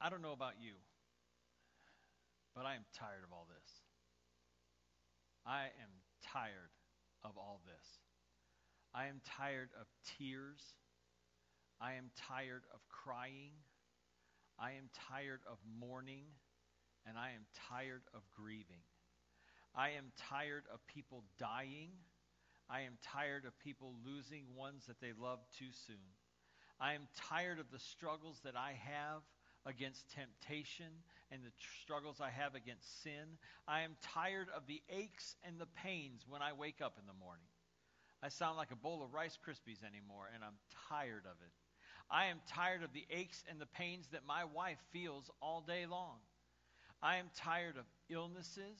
I don't know about you, but I am tired of all this. I am tired of all this. I am tired of tears. I am tired of crying. I am tired of mourning, and I am tired of grieving. I am tired of people dying. I am tired of people losing ones that they love too soon. I am tired of the struggles that I have against temptation and the struggles I have against sin. I am tired of the aches and the pains when I wake up in the morning. I sound like a bowl of Rice Krispies anymore, and I'm tired of it. I am tired of the aches and the pains that my wife feels all day long. I am tired of illnesses.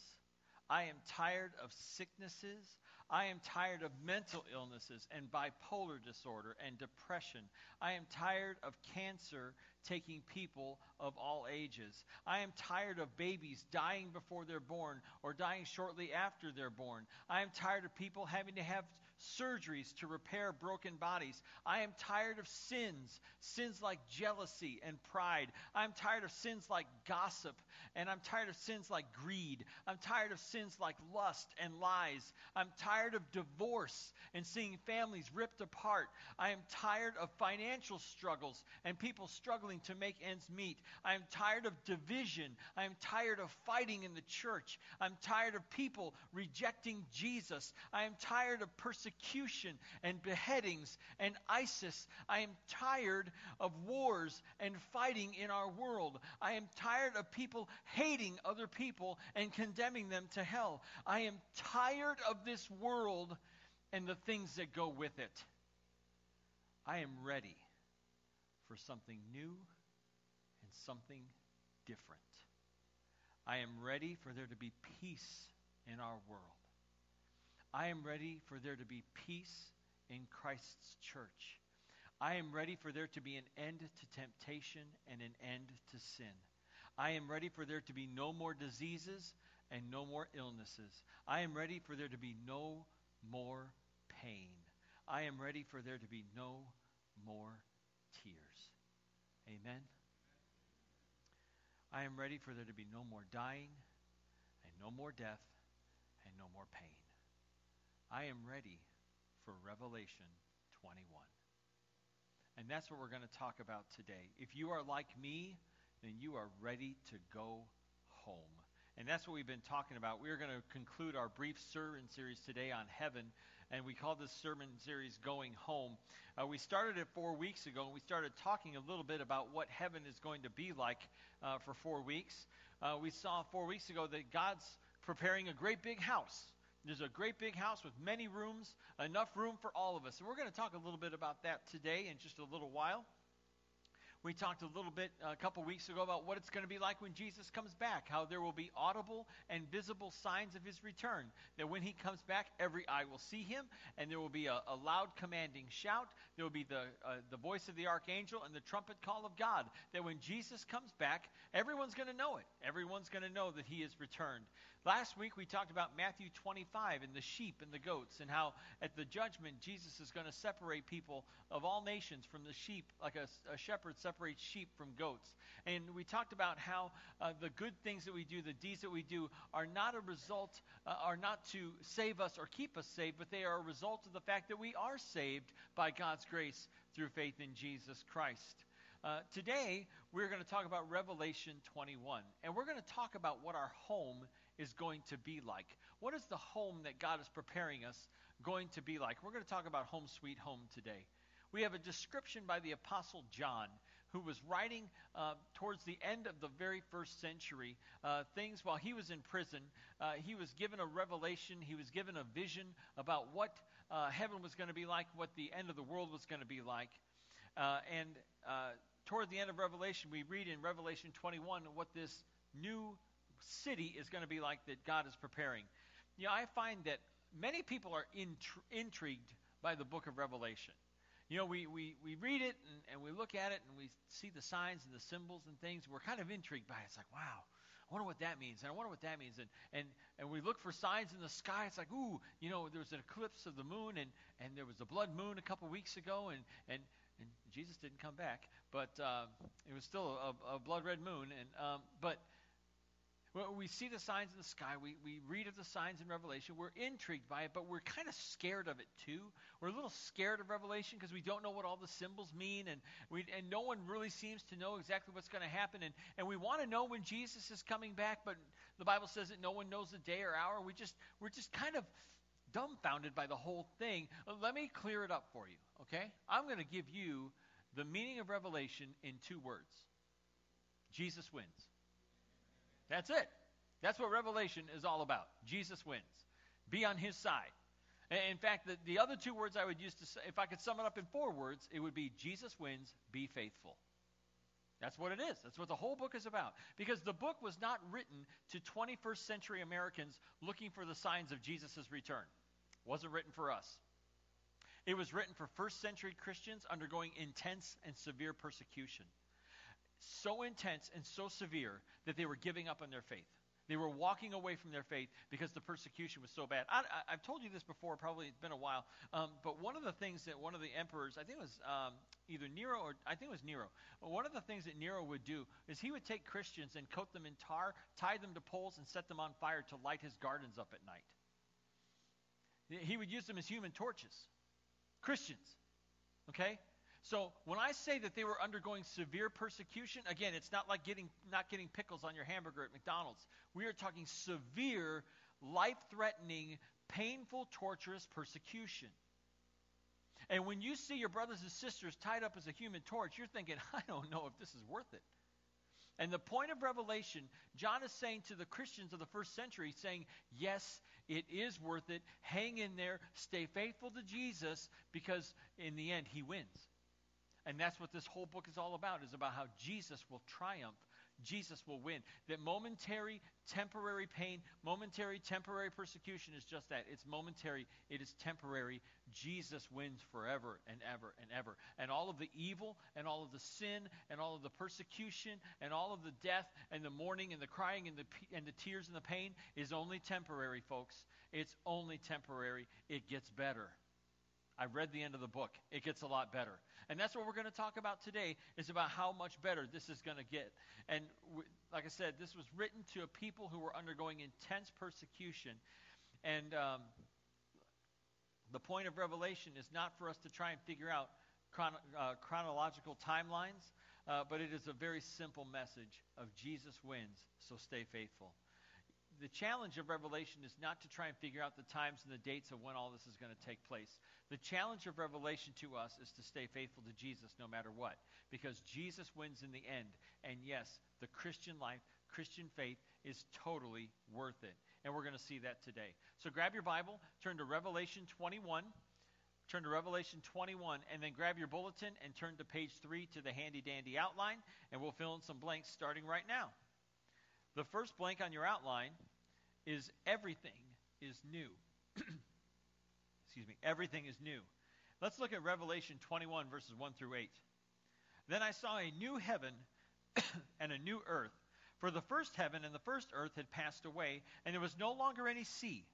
I am tired of sicknesses. I am tired of mental illnesses and bipolar disorder and depression. I am tired of cancer taking people of all ages. I am tired of babies dying before they're born or dying shortly after they're born. I am tired of people having to have surgeries to repair broken bodies. I am tired of sins like jealousy and pride. I'm tired of sins like gossip, and I'm tired of sins like greed. I'm tired of sins like lust and lies. I'm tired of divorce and seeing families ripped apart. I am tired of financial struggles and people struggling to make ends meet. I am tired of division. I am tired of fighting in the church. I'm tired of people rejecting Jesus. I am tired of persecution and beheadings and ISIS. I am tired of wars and fighting in our world. I am tired of people hating other people and condemning them to hell. I am tired of this world and the things that go with it. I am ready for something new and something different. I am ready for there to be peace in our world. I am ready for there to be peace in Christ's church. I am ready for there to be an end to temptation and an end to sin. I am ready for there to be no more diseases and no more illnesses. I am ready for there to be no more pain. I am ready for there to be no more tears. Amen? I am ready for there to be no more dying and no more death and no more pain. I am ready for Revelation 21. And that's what we're going to talk about today. If you are like me, then you are ready to go home. And that's what we've been talking about. We're going to conclude our brief sermon series today on heaven, and we call this sermon series Going Home. We started it 4 weeks ago, and we started talking a little bit about what heaven is going to be like for 4 weeks. We saw 4 weeks ago that God's preparing a great big house. There's a great big house with many rooms, enough room for all of us. And we're going to talk a little bit about that today in just a little while. We talked a little bit a couple weeks ago about what it's going to be like when Jesus comes back, how there will be audible and visible signs of his return, that when he comes back, every eye will see him, and there will be a loud commanding shout. There will be the voice of the archangel and the trumpet call of God, that when Jesus comes back, everyone's going to know it. Everyone's going to know that he has returned. Last week, we talked about Matthew 25 and the sheep and the goats, and how at the judgment, Jesus is going to separate people of all nations from the sheep, like a shepherd separates sheep from goats. And we talked about how the good things that we do, the deeds that we do, are not a result, are not to save us or keep us saved, but they are a result of the fact that we are saved by God's grace through faith in Jesus Christ. Today, we're going to talk about Revelation 21, and we're going to talk about what our home is going to be like. What is the home that God is preparing us going to be like? We're going to talk about home sweet home today. We have a description by the Apostle John, who was writing towards the end of the very first century things while he was in prison. He was given a revelation. He was given a vision about what heaven was going to be like, what the end of the world was going to be like. And toward the end of Revelation, we read in Revelation 21 what this new city is going to be like that God is preparing. You know, I find that many people are intrigued by the book of Revelation. You know, we read it and we look at it and we see the signs and the symbols and things. We're kind of intrigued by it. It's like, wow, I wonder what that means. And I wonder what that means. And we look for signs in the sky. It's like, ooh, you know, there was an eclipse of the moon and there was a blood moon a couple weeks ago and Jesus didn't come back, but it was still a blood-red moon. And but we see the signs in the sky. We read of the signs in Revelation. We're intrigued by it, but we're kind of scared of it too. We're a little scared of Revelation because we don't know what all the symbols mean, and no one really seems to know exactly what's going to happen. And we want to know when Jesus is coming back, but the Bible says that no one knows the day or hour. We're just kind of dumbfounded by the whole thing. Let me clear it up for you, okay? I'm going to give you the meaning of Revelation in two words. Jesus wins. That's it. That's what Revelation is all about. Jesus wins. Be on his side. In fact, the other two words I would use to say, if I could sum it up in four words, it would be Jesus wins, be faithful. That's what it is. That's what the whole book is about. Because the book was not written to 21st century Americans looking for the signs of Jesus' return. It wasn't written for us. It was written for first century Christians undergoing intense and severe persecution. So intense and so severe that they were giving up on their faith. They were walking away from their faith because the persecution was so bad. I've told you this before, probably it's been a while, but one of the things that one of the emperors, I think it was either Nero or I think it was Nero, one of the things that Nero would do is he would take Christians and coat them in tar, tie them to poles, and set them on fire to light his gardens up at night. He would use them as human torches. Christians, okay? So when I say that they were undergoing severe persecution, again, it's not like not getting pickles on your hamburger at McDonald's. We are talking severe, life-threatening, painful, torturous persecution. And when you see your brothers and sisters tied up as a human torch, you're thinking, I don't know if this is worth it. And the point of Revelation, John is saying to the Christians of the first century, saying, yes, it is worth it. Hang in there. Stay faithful to Jesus because in the end, he wins. And that's what this whole book is about how Jesus will triumph, Jesus will win. That momentary, temporary pain, momentary, temporary persecution is just that. It's momentary, it is temporary. Jesus wins forever and ever and ever. And all of the evil and all of the sin and all of the persecution and all of the death and the mourning and the crying and the tears and the pain is only temporary, folks. It's only temporary. It gets better. I read the end of the book. It gets a lot better. And that's what we're going to talk about today is about how much better this is going to get. And like I said, this was written to a people who were undergoing intense persecution. And the point of Revelation is not for us to try and figure out chronological timelines, but it is a very simple message of Jesus wins, so stay faithful. The challenge of Revelation is not to try and figure out the times and the dates of when all this is going to take place. The challenge of Revelation to us is to stay faithful to Jesus no matter what, because Jesus wins in the end. And yes, the Christian life, Christian faith is totally worth it. And we're going to see that today. So grab your Bible, turn to Revelation 21, and then grab your bulletin and turn to page 3 to the handy-dandy outline, and we'll fill in some blanks starting right now. The first blank on your outline is everything is new. Excuse me. Everything is new. Let's look at Revelation 21, verses 1 through 8. Then I saw a new heaven and a new earth, for the first heaven and the first earth had passed away, and there was no longer any sea.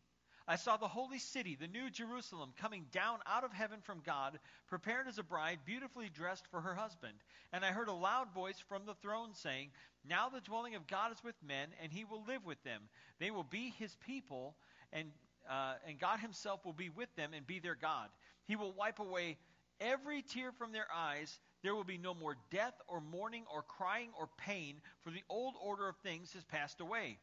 I saw the holy city, the new Jerusalem, coming down out of heaven from God, prepared as a bride, beautifully dressed for her husband. And I heard a loud voice from the throne saying, now the dwelling of God is with men, and he will live with them. They will be his people, and God himself will be with them and be their God. He will wipe away every tear from their eyes. There will be no more death or mourning or crying or pain, for the old order of things has passed away.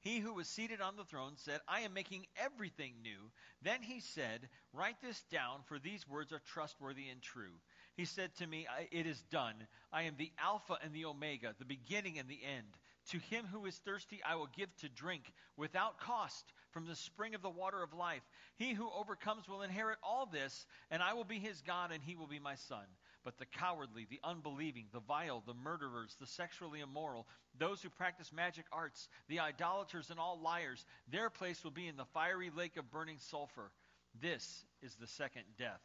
He who was seated on the throne said, I am making everything new. Then he said, write this down, for these words are trustworthy and true. He said to me, it is done. I am the Alpha and the Omega, the beginning and the end. To him who is thirsty, I will give to drink without cost from the spring of the water of life. He who overcomes will inherit all this, and I will be his God, and he will be my son. But the cowardly, the unbelieving, the vile, the murderers, the sexually immoral, those who practice magic arts, the idolaters and all liars, their place will be in the fiery lake of burning sulfur. This is the second death.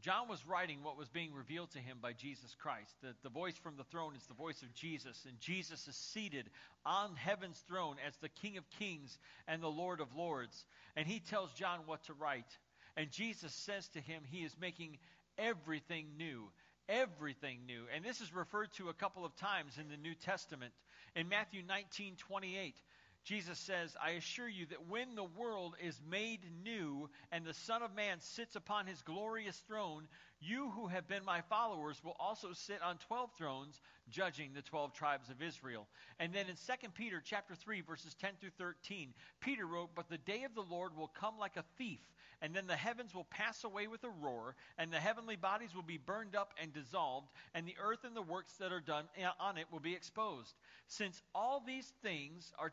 John was writing what was being revealed to him by Jesus Christ. The voice from the throne is the voice of Jesus, and Jesus is seated on heaven's throne as the King of Kings and the Lord of Lords. And he tells John what to write. And Jesus says to him, he is making everything new. Everything new. And this is referred to a couple of times in the New Testament. In Matthew 19:28, Jesus says, "I assure you that when the world is made new and the Son of Man sits upon his glorious throne, you who have been my followers will also sit on 12 thrones, judging the 12 tribes of Israel." And then in 2 Peter chapter 3, verses 10 through 13, Peter wrote, "But the day of the Lord will come like a thief, and then the heavens will pass away with a roar, and the heavenly bodies will be burned up and dissolved, and the earth and the works that are done on it will be exposed. Since all these things are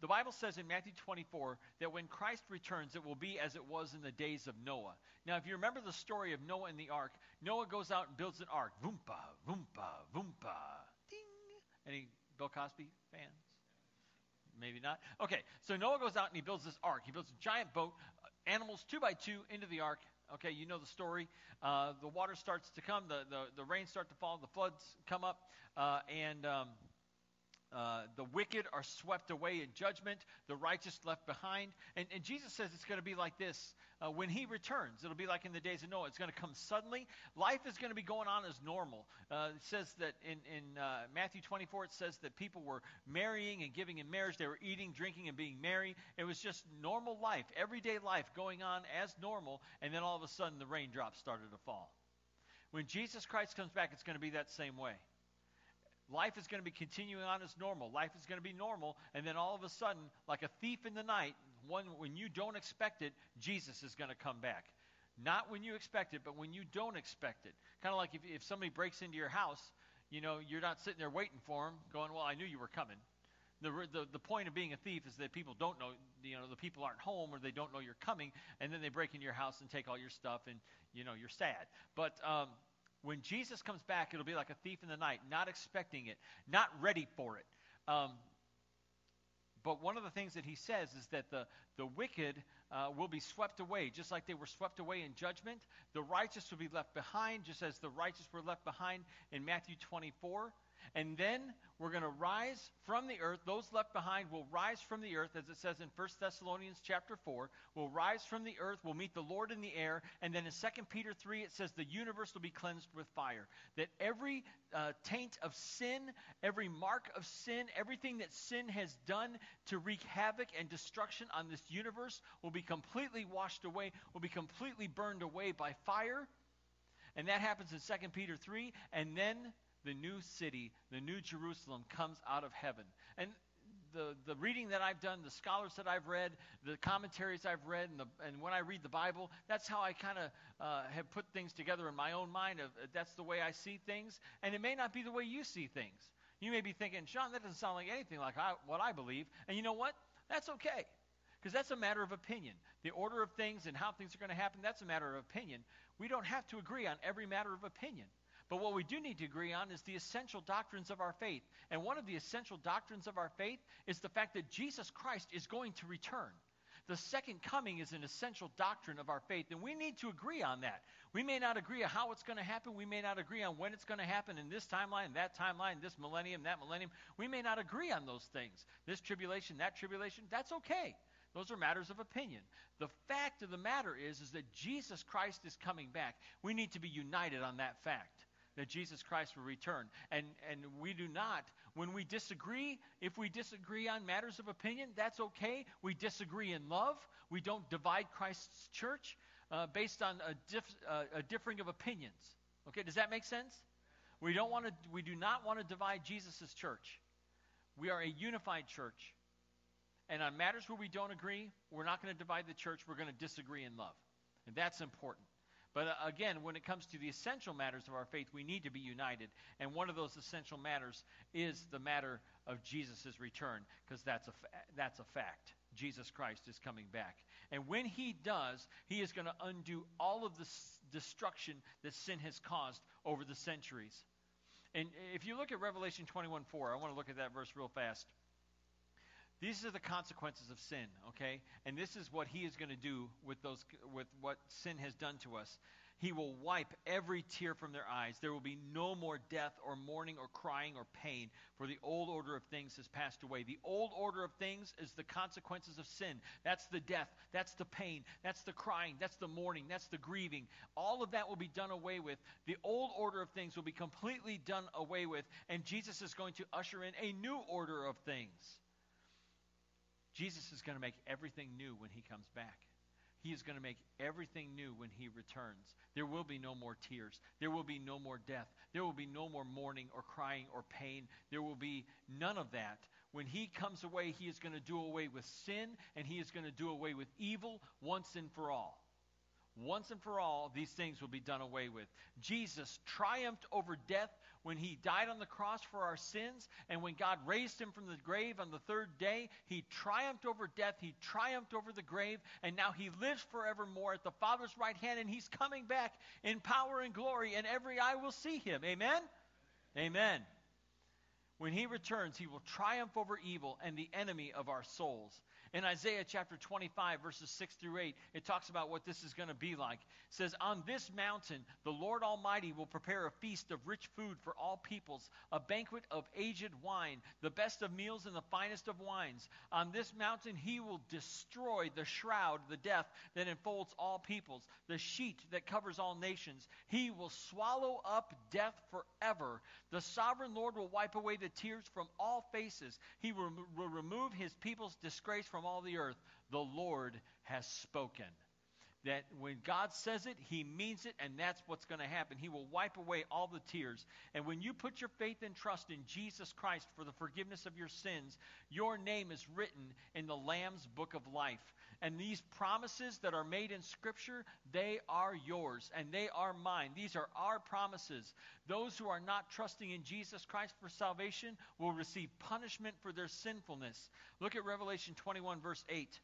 The Bible says in Matthew 24 that when Christ returns, it will be as it was in the days of Noah. Now, if you remember the story of Noah and the ark, Noah goes out and builds an ark. Voompa, voompa, voompa. Ding. Any Bill Cosby fans? Maybe not. Okay, so Noah goes out and he builds this ark. He builds a giant boat, animals 2 by 2 into the ark. Okay, you know the story. The water starts to come. The rain starts to fall. The floods come up. The wicked are swept away in judgment, the righteous left behind. And Jesus says it's going to be like this. When he returns, it'll be like in the days of Noah. It's going to come suddenly. Life is going to be going on as normal. It says that in Matthew 24, it says that people were marrying and giving in marriage. They were eating, drinking, and being merry. It was just normal life, everyday life going on as normal. And then all of a sudden, the raindrops started to fall. When Jesus Christ comes back, it's going to be that same way. Life is going to be continuing on as normal. Life is going to be normal, and then all of a sudden, like a thief in the night, when you don't expect it, Jesus is going to come back. Not when you expect it, but when you don't expect it. Kind of like if somebody breaks into your house, you know, you're not sitting there waiting for them, going, "Well, I knew you were coming." The point of being a thief is that people don't know, you know, the people aren't home or they don't know you're coming, and then they break into your house and take all your stuff, and you know you're sad. But when Jesus comes back, it'll be like a thief in the night, not expecting it, not ready for it. But one of the things that he says is that the wicked will be swept away, just like they were swept away in judgment. The righteous will be left behind, just as the righteous were left behind in Matthew 24. And then we're going to rise from the earth. Those left behind will rise from the earth, as it says in 1 Thessalonians chapter 4. We'll rise from the earth. We'll meet the Lord in the air. And then in 2 Peter 3, it says the universe will be cleansed with fire. That every taint of sin, every mark of sin, everything that sin has done to wreak havoc and destruction on this universe will be completely washed away, will be completely burned away by fire. And that happens in 2 Peter 3. And then the new city, the new Jerusalem, comes out of heaven. And the reading that I've done, the scholars that I've read, the commentaries I've read, and when I read the Bible, that's how I kind of have put things together in my own mind. That's the way I see things. And it may not be the way you see things. You may be thinking, "Sean, that doesn't sound like anything like what I believe." And you know what? That's okay, because that's a matter of opinion. The order of things and how things are going to happen, that's a matter of opinion. We don't have to agree on every matter of opinion. But what we do need to agree on is the essential doctrines of our faith. And one of the essential doctrines of our faith is the fact that Jesus Christ is going to return. The second coming is an essential doctrine of our faith, and we need to agree on that. We may not agree on how it's going to happen. We may not agree on when it's going to happen in this timeline, this millennium, that millennium. We may not agree on those things, this tribulation, that tribulation. That's okay. Those are matters of opinion. The fact of the matter is that Jesus Christ is coming back. We need to be united on that fact, that Jesus Christ will return. And we do not. When we disagree, if we disagree on matters of opinion, that's okay. We disagree in love. We don't divide Christ's church based on a differing of opinions. Okay, does that make sense? We do not want to divide Jesus' church. We are a unified church. And on matters where we don't agree, we're not going to divide the church. We're going to disagree in love. And that's important. But again, when it comes to the essential matters of our faith, we need to be united. And one of those essential matters is the matter of Jesus' return, because that's a fact. Jesus Christ is coming back. And when he does, he is going to undo all of the destruction that sin has caused over the centuries. And if you look at Revelation 21:4, I want to look at that verse real fast. These are the consequences of sin, okay? And this is what he is going to do with what sin has done to us. He will wipe every tear from their eyes. There will be no more death or mourning or crying or pain, for the old order of things has passed away. The old order of things is the consequences of sin. That's the death. That's the pain. That's the crying. That's the mourning. That's the grieving. All of that will be done away with. The old order of things will be completely done away with, and Jesus is going to usher in a new order of things. Jesus is going to make everything new when he comes back. He is going to make everything new when he returns. There will be no more tears. There will be no more death. There will be no more mourning or crying or pain. There will be none of that. When he comes away, he is going to do away with sin, and he is going to do away with evil once and for all. Once and for all, these things will be done away with. Jesus triumphed over death when he died on the cross for our sins, and when God raised him from the grave on the third day, he triumphed over death, he triumphed over the grave, and now he lives forevermore at the Father's right hand, and he's coming back in power and glory, and every eye will see him. Amen? Amen. When he returns, he will triumph over evil and the enemy of our souls. In Isaiah chapter 25, verses 6 through 8, it talks about what this is going to be like. It says, "On this mountain, the Lord Almighty will prepare a feast of rich food for all peoples, a banquet of aged wine, the best of meals and the finest of wines. On this mountain, he will destroy the shroud, the death that enfolds all peoples, the sheet that covers all nations. He will swallow up death forever. The sovereign Lord will wipe away the tears from all faces. He will remove his people's disgrace from all the earth. The Lord has spoken." That when God says it, he means it, and that's what's going to happen. He will wipe away all the tears. And when you put your faith and trust in Jesus Christ for the forgiveness of your sins, your name is written in the Lamb's Book of Life. And these promises that are made in Scripture, they are yours and they are mine. These are our promises. Those who are not trusting in Jesus Christ for salvation will receive punishment for their sinfulness. Look at Revelation 21, verse 8.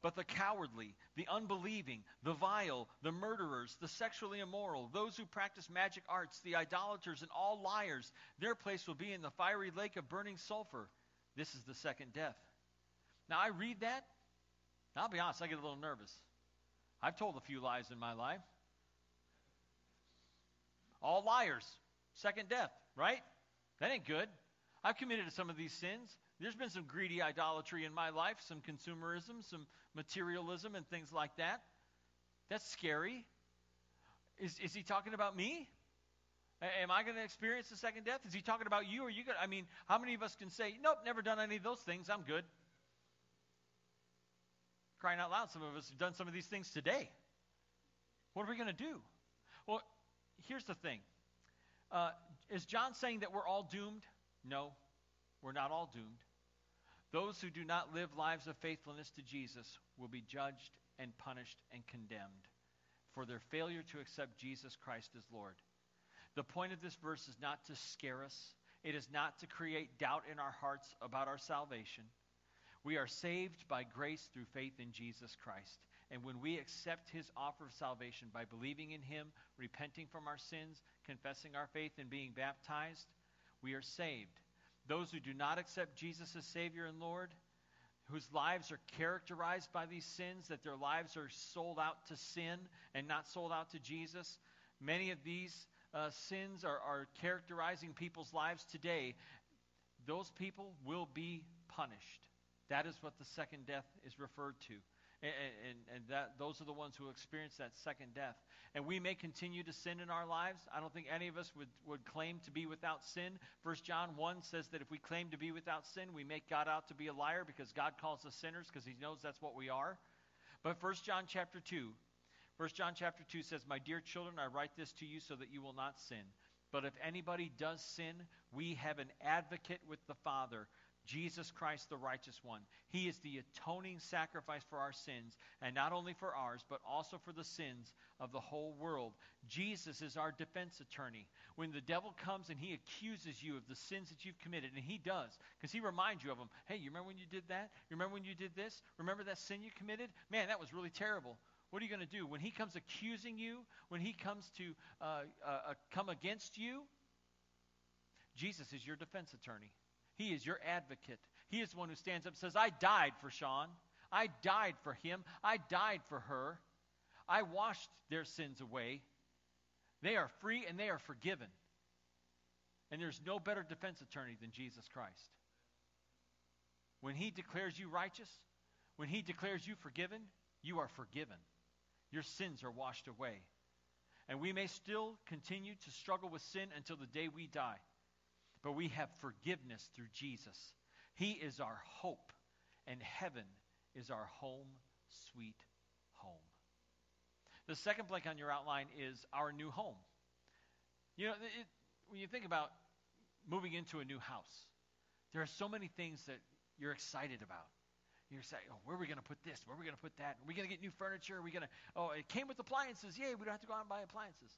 "But the cowardly, the unbelieving, the vile, the murderers, the sexually immoral, those who practice magic arts, the idolaters, and all liars, their place will be in the fiery lake of burning sulfur. This is the second death." Now, I read that, and I'll be honest, I get a little nervous. I've told a few lies in my life. All liars, second death, right? That ain't good. I've committed some of these sins. There's been some greedy idolatry in my life, some consumerism, some materialism, and things like that. That's scary. Is he talking about me? Am I going to experience the second death? Is he talking about you? Or you? I mean, how many of us can say, "Nope, never done any of those things. I'm good"? Crying out loud, some of us have done some of these things today. What are we going to do? Well, here's the thing. Is John saying that we're all doomed? No, we're not all doomed. Those who do not live lives of faithfulness to Jesus will be judged and punished and condemned for their failure to accept Jesus Christ as Lord. The point of this verse is not to scare us. It is not to create doubt in our hearts about our salvation. We are saved by grace through faith in Jesus Christ. And when we accept his offer of salvation by believing in him, repenting from our sins, confessing our faith, and being baptized, we are saved. Those who do not accept Jesus as Savior and Lord, whose lives are characterized by these sins, that their lives are sold out to sin and not sold out to Jesus, many of these sins are characterizing people's lives today. Those people will be punished. That is what the second death is referred to. And that those are the ones who experience that second death. And we may continue to sin in our lives. I don't think any of us would claim to be without sin. 1 John 1 says that if we claim to be without sin, we make God out to be a liar, because God calls us sinners because he knows that's what we are. But 1 John chapter 2 says, "My dear children, I write this to you so that you will not sin. But if anybody does sin, we have an advocate with the Father, Jesus Christ, the righteous one. He is the atoning sacrifice for our sins, and not only for ours, but also for the sins of the whole world." Jesus is our defense attorney. When the devil comes and he accuses you of the sins that you've committed, and he does, because he reminds you of them. "Hey, you remember when you did that? You remember when you did this? Remember that sin you committed? Man, that was really terrible." What are you going to do? When he comes accusing you, when he comes to come against you, Jesus is your defense attorney. He is your advocate. He is the one who stands up and says, I died for Sean. I died for him. I died for her. I washed their sins away. They are free and they are forgiven. And there's no better defense attorney than Jesus Christ. When he declares you righteous, when he declares you forgiven, you are forgiven. Your sins are washed away. And we may still continue to struggle with sin until the day we die. But we have forgiveness through Jesus. He is our hope, and heaven is our home, sweet home. The second blank on your outline is our new home. You know, when you think about moving into a new house, there are so many things that you're excited about. You're saying, oh, where are we going to put this? Where are we going to put that? Are we going to get new furniture? Are we going to, oh, it came with appliances. Yay, we don't have to go out and buy appliances.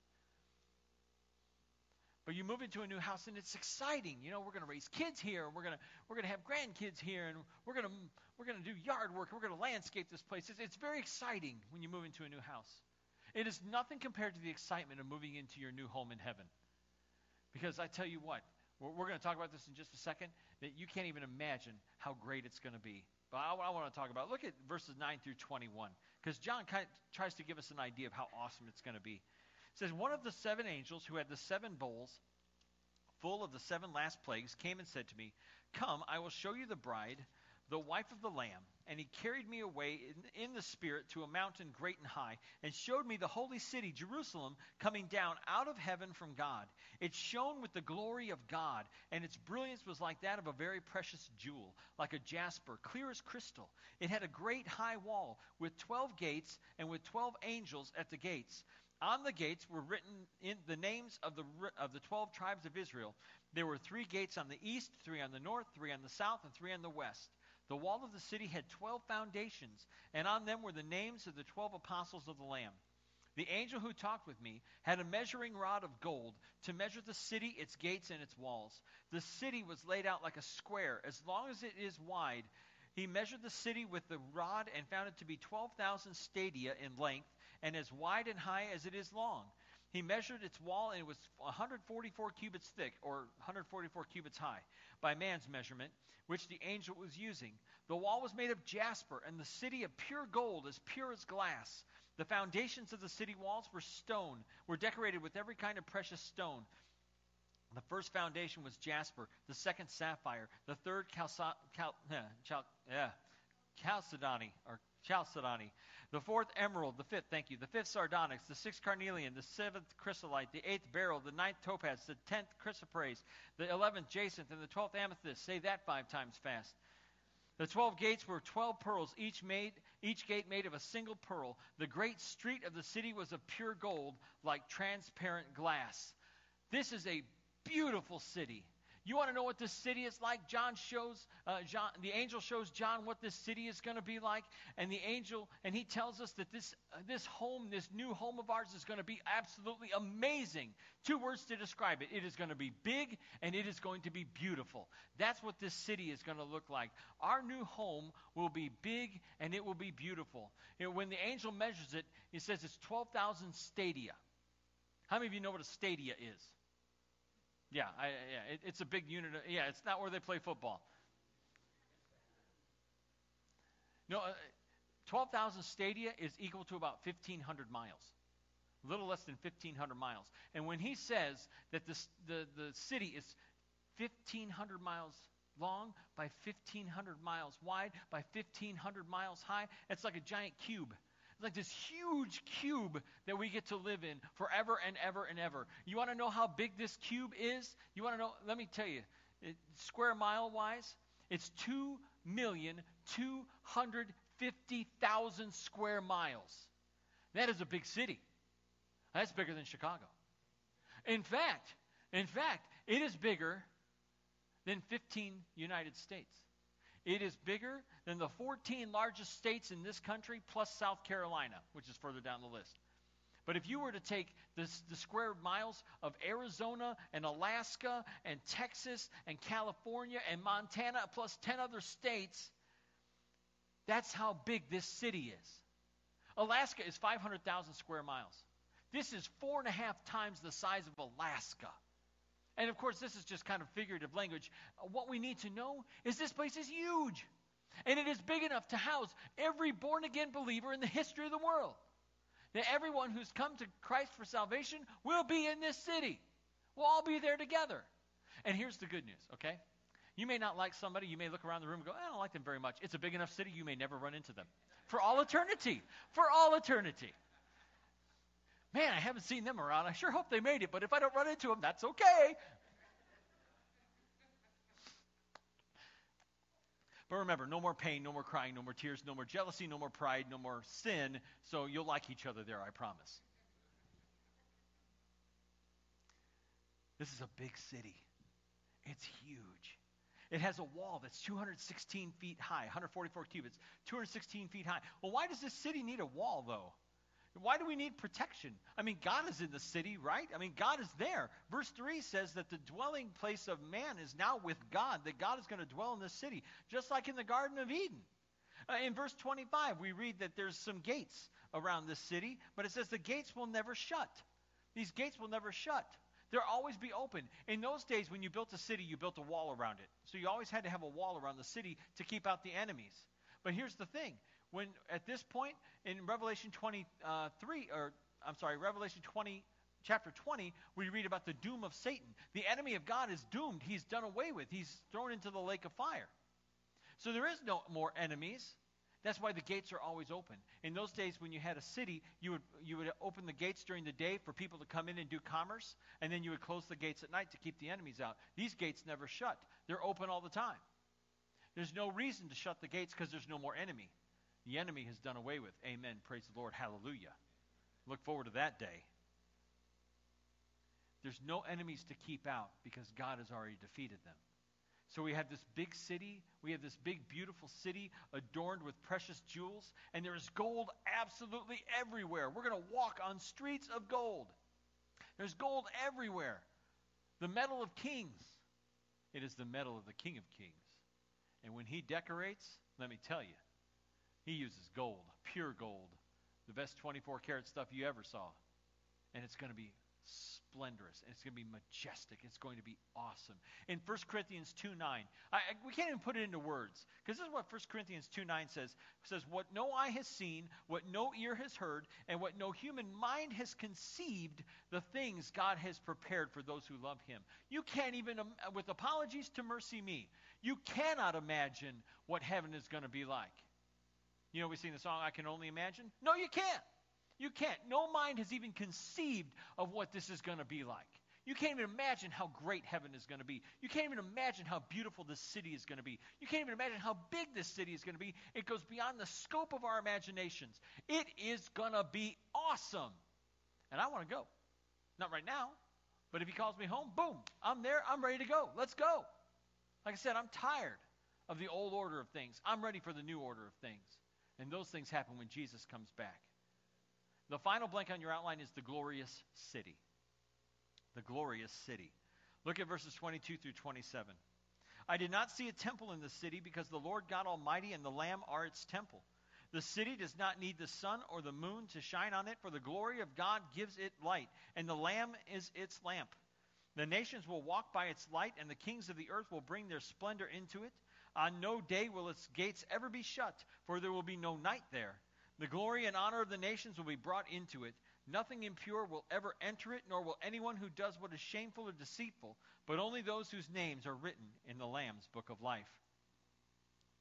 But you move into a new house, and it's exciting. You know, we're going to raise kids here, and we're going to have grandkids here, and we're going to do yard work, and we're going to landscape this place. It's very exciting when you move into a new house. It is nothing compared to the excitement of moving into your new home in heaven. Because I tell you what, we're going to talk about this in just a second, that you can't even imagine how great it's going to be. But I want to talk about it. Look at verses 9 through 21, because John kind of tries to give us an idea of how awesome it's going to be. It says, one of the seven angels who had the seven bowls full of the seven last plagues came and said to me, come, I will show you the bride, the wife of the Lamb. And he carried me away in the Spirit to a mountain great and high, and showed me the holy city, Jerusalem, coming down out of heaven from God. It shone with the glory of God, and its brilliance was like that of a very precious jewel, like a jasper, clear as crystal. It had a great high wall with 12 gates, and with 12 angels at the gates. On the gates were written in the names of the 12 tribes of Israel. There were 3 gates on the east, 3 on the north, 3 on the south, and 3 on the west. The wall of the city had 12 foundations, and on them were the names of the 12 apostles of the Lamb. The angel who talked with me had a measuring rod of gold to measure the city, its gates, and its walls. The city was laid out like a square, as long as it is wide. He measured the city with the rod and found it to be 12,000 stadia in length, and as wide and high as it is long. He measured its wall, and it was 144 cubits thick, or 144 cubits high, by man's measurement, which the angel was using. The wall was made of jasper, and the city of pure gold, as pure as glass. The foundations of the city walls were decorated with every kind of precious stone. The first foundation was jasper, the second sapphire, the third chalcedony, the fourth emerald, the fifth, the fifth sardonyx, the sixth carnelian, the seventh chrysolite, the eighth beryl, the ninth topaz, the tenth chrysoprase, the 11th jacinth, and the 12th amethyst. Say that 5 times fast. The 12 gates were 12 pearls, each gate made of a single pearl. The great street of the city was of pure gold, like transparent glass. This is a beautiful city. You want to know what this city is like? The angel shows John what this city is going to be like, and he tells us that this new home of ours, is going to be absolutely amazing. 2 words to describe it: it is going to be big, and it is going to be beautiful. That's what this city is going to look like. Our new home will be big, and it will be beautiful. You know, when the angel measures it, he says it's 12,000 stadia. How many of you know what a stadia is? Yeah, it's a big unit. Yeah, it's not where they play football. No, 12,000 stadia is equal to about 1,500 miles, a little less than 1,500 miles. And when he says that the city is 1,500 miles long by 1,500 miles wide by 1,500 miles high, it's like a giant cube. It's like this huge cube that we get to live in forever and ever and ever. You want to know how big this cube is? Let me tell you, square mile wise, it's 2,250,000 square miles. That is a big city. That's bigger than Chicago. In fact, it is bigger than 15 United States. It is bigger than the 14 largest states in this country, plus South Carolina, which is further down the list. But if you were to take the square miles of Arizona and Alaska and Texas and California and Montana, plus 10 other states, that's how big this city is. Alaska is 500,000 square miles. This is 4.5 times the size of Alaska. And of course, this is just kind of figurative language. What we need to know is this place is huge. And it is big enough to house every born-again believer in the history of the world. Now, everyone who's come to Christ for salvation will be in this city. We'll all be there together. And here's the good news, okay? You may not like somebody. You may look around the room and go, I don't like them very much. It's a big enough city, you may never run into them. For all eternity. For all eternity. Man, I haven't seen them around. I sure hope they made it, but if I don't run into them, that's okay. But remember, no more pain, no more crying, no more tears, no more jealousy, no more pride, no more sin. So you'll like each other there, I promise. This is a big city. It's huge. It has a wall that's 216 feet high, 144 cubits, 216 feet high. Well, why does this city need a wall, though? Why do we need protection? I mean, God is in the city, right? I mean, God is there. Verse 3 says that the dwelling place of man is now with God, that God is going to dwell in this city, just like in the Garden of Eden. In verse 25, we read that there's some gates around this city, but it says the gates will never shut. These gates will never shut. They'll always be open. In those days, when you built a city, you built a wall around it. So you always had to have a wall around the city to keep out the enemies. But here's the thing. When at this point in Revelation chapter 20, we read about the doom of Satan. The enemy of God is doomed. He's done away with. He's thrown into the lake of fire. So there is no more enemies. That's why the gates are always open. In those days when you had a city, you would open the gates during the day for people to come in and do commerce, and then you would close the gates at night to keep the enemies out. These gates never shut. They're open all the time. There's no reason to shut the gates because there's no more enemy. The enemy has done away with. Amen. Praise the Lord. Hallelujah. Look forward to that day. There's no enemies to keep out because God has already defeated them. So we have this big city. We have this big, beautiful city adorned with precious jewels. And there is gold absolutely everywhere. We're going to walk on streets of gold. There's gold everywhere. The metal of kings. It is the metal of the King of Kings. And when he decorates, let me tell you, he uses gold, pure gold, the best 24-karat stuff you ever saw. And it's going to be splendorous, and it's going to be majestic, it's going to be awesome. In 1 Corinthians 2:9, we can't even put it into words, because this is what 1 Corinthians 2:9 says. It says, what no eye has seen, what no ear has heard, and what no human mind has conceived, the things God has prepared for those who love him. You can't even, with apologies to Mercy Me, you cannot imagine what heaven is going to be like. You know, we sing the song, I Can Only Imagine. No, you can't. You can't. No mind has even conceived of what this is going to be like. You can't even imagine how great heaven is going to be. You can't even imagine how beautiful this city is going to be. You can't even imagine how big this city is going to be. It goes beyond the scope of our imaginations. It is going to be awesome. And I want to go. Not right now, but if he calls me home, boom, I'm there. I'm ready to go. Let's go. Like I said, I'm tired of the old order of things. I'm ready for the new order of things. And those things happen when Jesus comes back. The final blank on your outline is the glorious city. The glorious city. Look at verses 22 through 27. I did not see a temple in the city because the Lord God Almighty and the Lamb are its temple. The city does not need the sun or the moon to shine on it, for the glory of God gives it light, and the Lamb is its lamp. The nations will walk by its light, and the kings of the earth will bring their splendor into it. On no day will its gates ever be shut, for there will be no night there. The glory and honor of the nations will be brought into it. Nothing impure will ever enter it, nor will anyone who does what is shameful or deceitful, but only those whose names are written in the Lamb's book of life.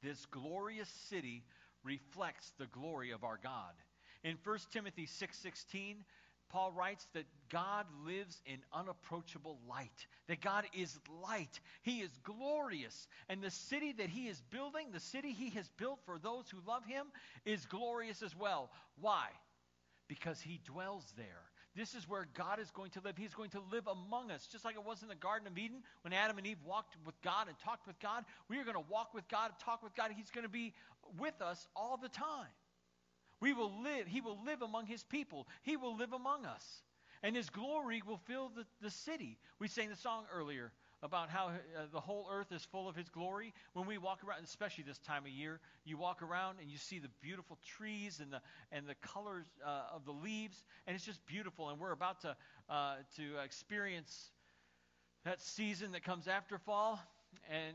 This glorious city reflects the glory of our God. In 1 Timothy 6:16, Paul writes that God lives in unapproachable light, that God is light. He is glorious. And the city that he is building, the city he has built for those who love him, is glorious as well. Why? Because he dwells there. This is where God is going to live. He's going to live among us, just like it was in the Garden of Eden when Adam and Eve walked with God and talked with God. We are going to walk with God, talk with God. He's going to be with us all the time. We will live. He will live among his people. He will live among us. And his glory will fill the city. We sang the song earlier about how the whole earth is full of his glory. When we walk around, especially this time of year, you walk around and you see the beautiful trees and the colors of the leaves. And it's just beautiful. And we're about to experience that season that comes after fall, and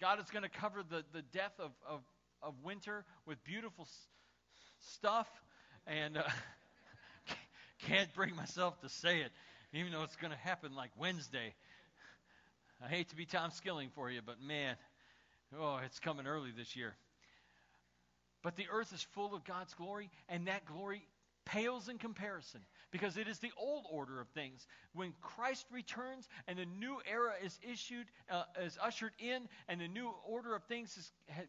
God is going to cover the death of winter with beautiful stuff, and can't bring myself to say it, even though it's going to happen like Wednesday. I hate to be Tom Skilling for you, but man, oh, it's coming early this year. But the earth is full of God's glory, and that glory pales in comparison because it is the old order of things. When Christ returns and the new era is ushered in, and the new order of things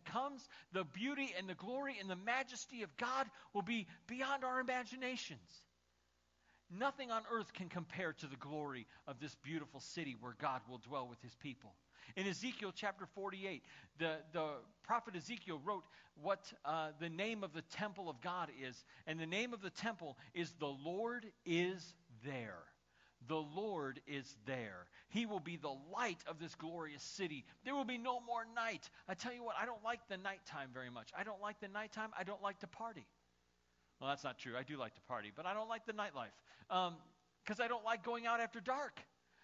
comes, the beauty and the glory and the majesty of God will be beyond our imaginations. Nothing on earth can compare to the glory of this beautiful city where God will dwell with his people. In Ezekiel chapter 48, the prophet Ezekiel wrote what the name of the temple of God is. And the name of the temple is the Lord is there. The Lord is there. He will be the light of this glorious city. There will be no more night. I tell you what, I don't like the nighttime very much. I don't like the nighttime. I don't like to party. Well, that's not true. I do like to party, but I don't like the nightlife because I don't like going out after dark.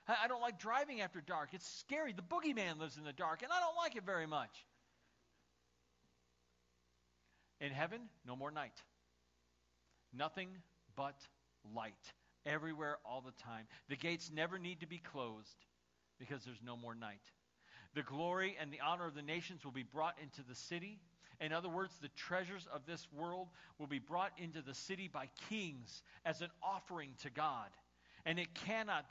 I don't like driving after dark. It's scary. The boogeyman lives in the dark, and I don't like it very much. In heaven, no more night. Nothing but light. Everywhere, all the time. The gates never need to be closed because there's no more night. The glory and the honor of the nations will be brought into the city. In other words, the treasures of this world will be brought into the city by kings as an offering to God. And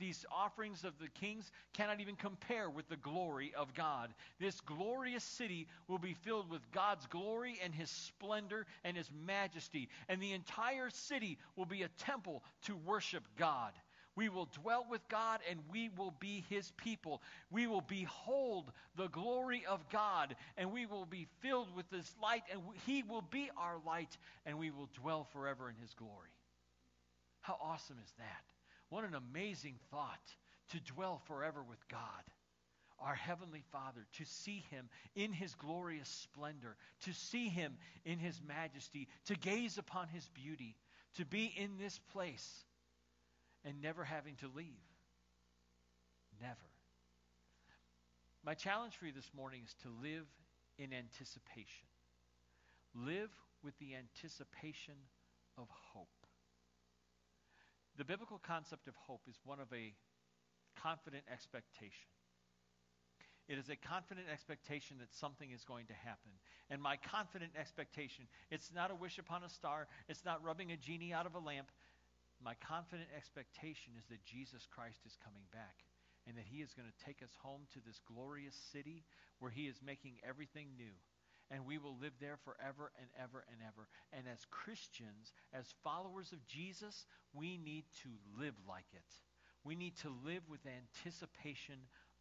these offerings of the kings cannot even compare with the glory of God. This glorious city will be filled with God's glory and his splendor and his majesty. And the entire city will be a temple to worship God. We will dwell with God and we will be his people. We will behold the glory of God and we will be filled with this light and he will be our light and we will dwell forever in his glory. How awesome is that? What an amazing thought to dwell forever with God, our Heavenly Father, to see him in his glorious splendor, to see him in his majesty, to gaze upon his beauty, to be in this place and never having to leave. Never. My challenge for you this morning is to live in anticipation. Live with the anticipation of hope. The biblical concept of hope is one of a confident expectation. It is a confident expectation that something is going to happen. And my confident expectation, it's not a wish upon a star. It's not rubbing a genie out of a lamp. My confident expectation is that Jesus Christ is coming back and that he is going to take us home to this glorious city where he is making everything new. And we will live there forever and ever and ever. And as Christians, as followers of Jesus, we need to live like it. We need to live with anticipation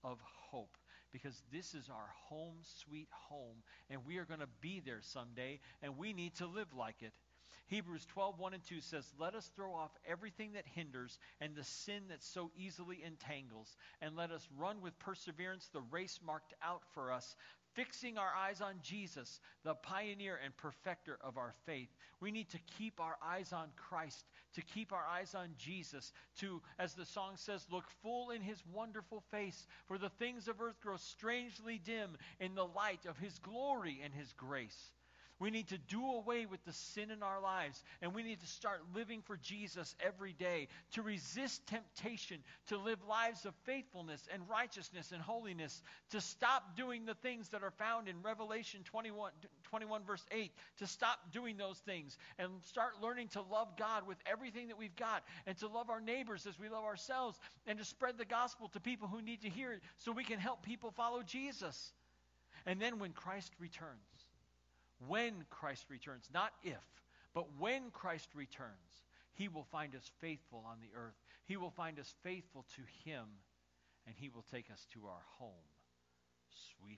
of hope. Because this is our home, sweet home. And we are going to be there someday. And we need to live like it. Hebrews 12:1-2 says, "Let us throw off everything that hinders and the sin that so easily entangles. And let us run with perseverance the race marked out for us, fixing our eyes on Jesus, the pioneer and perfecter of our faith." We need to keep our eyes on Christ, to keep our eyes on Jesus, to, as the song says, look full in his wonderful face, for the things of earth grow strangely dim in the light of his glory and his grace. We need to do away with the sin in our lives, and we need to start living for Jesus every day, to resist temptation, to live lives of faithfulness and righteousness and holiness, to stop doing the things that are found in Revelation 21 verse 8, to stop doing those things and start learning to love God with everything that we've got, and to love our neighbors as we love ourselves, and to spread the gospel to people who need to hear it so we can help people follow Jesus. And then when Christ returns, not if, but when Christ returns, he will find us faithful on the earth. He will find us faithful to him, and he will take us to our home, sweet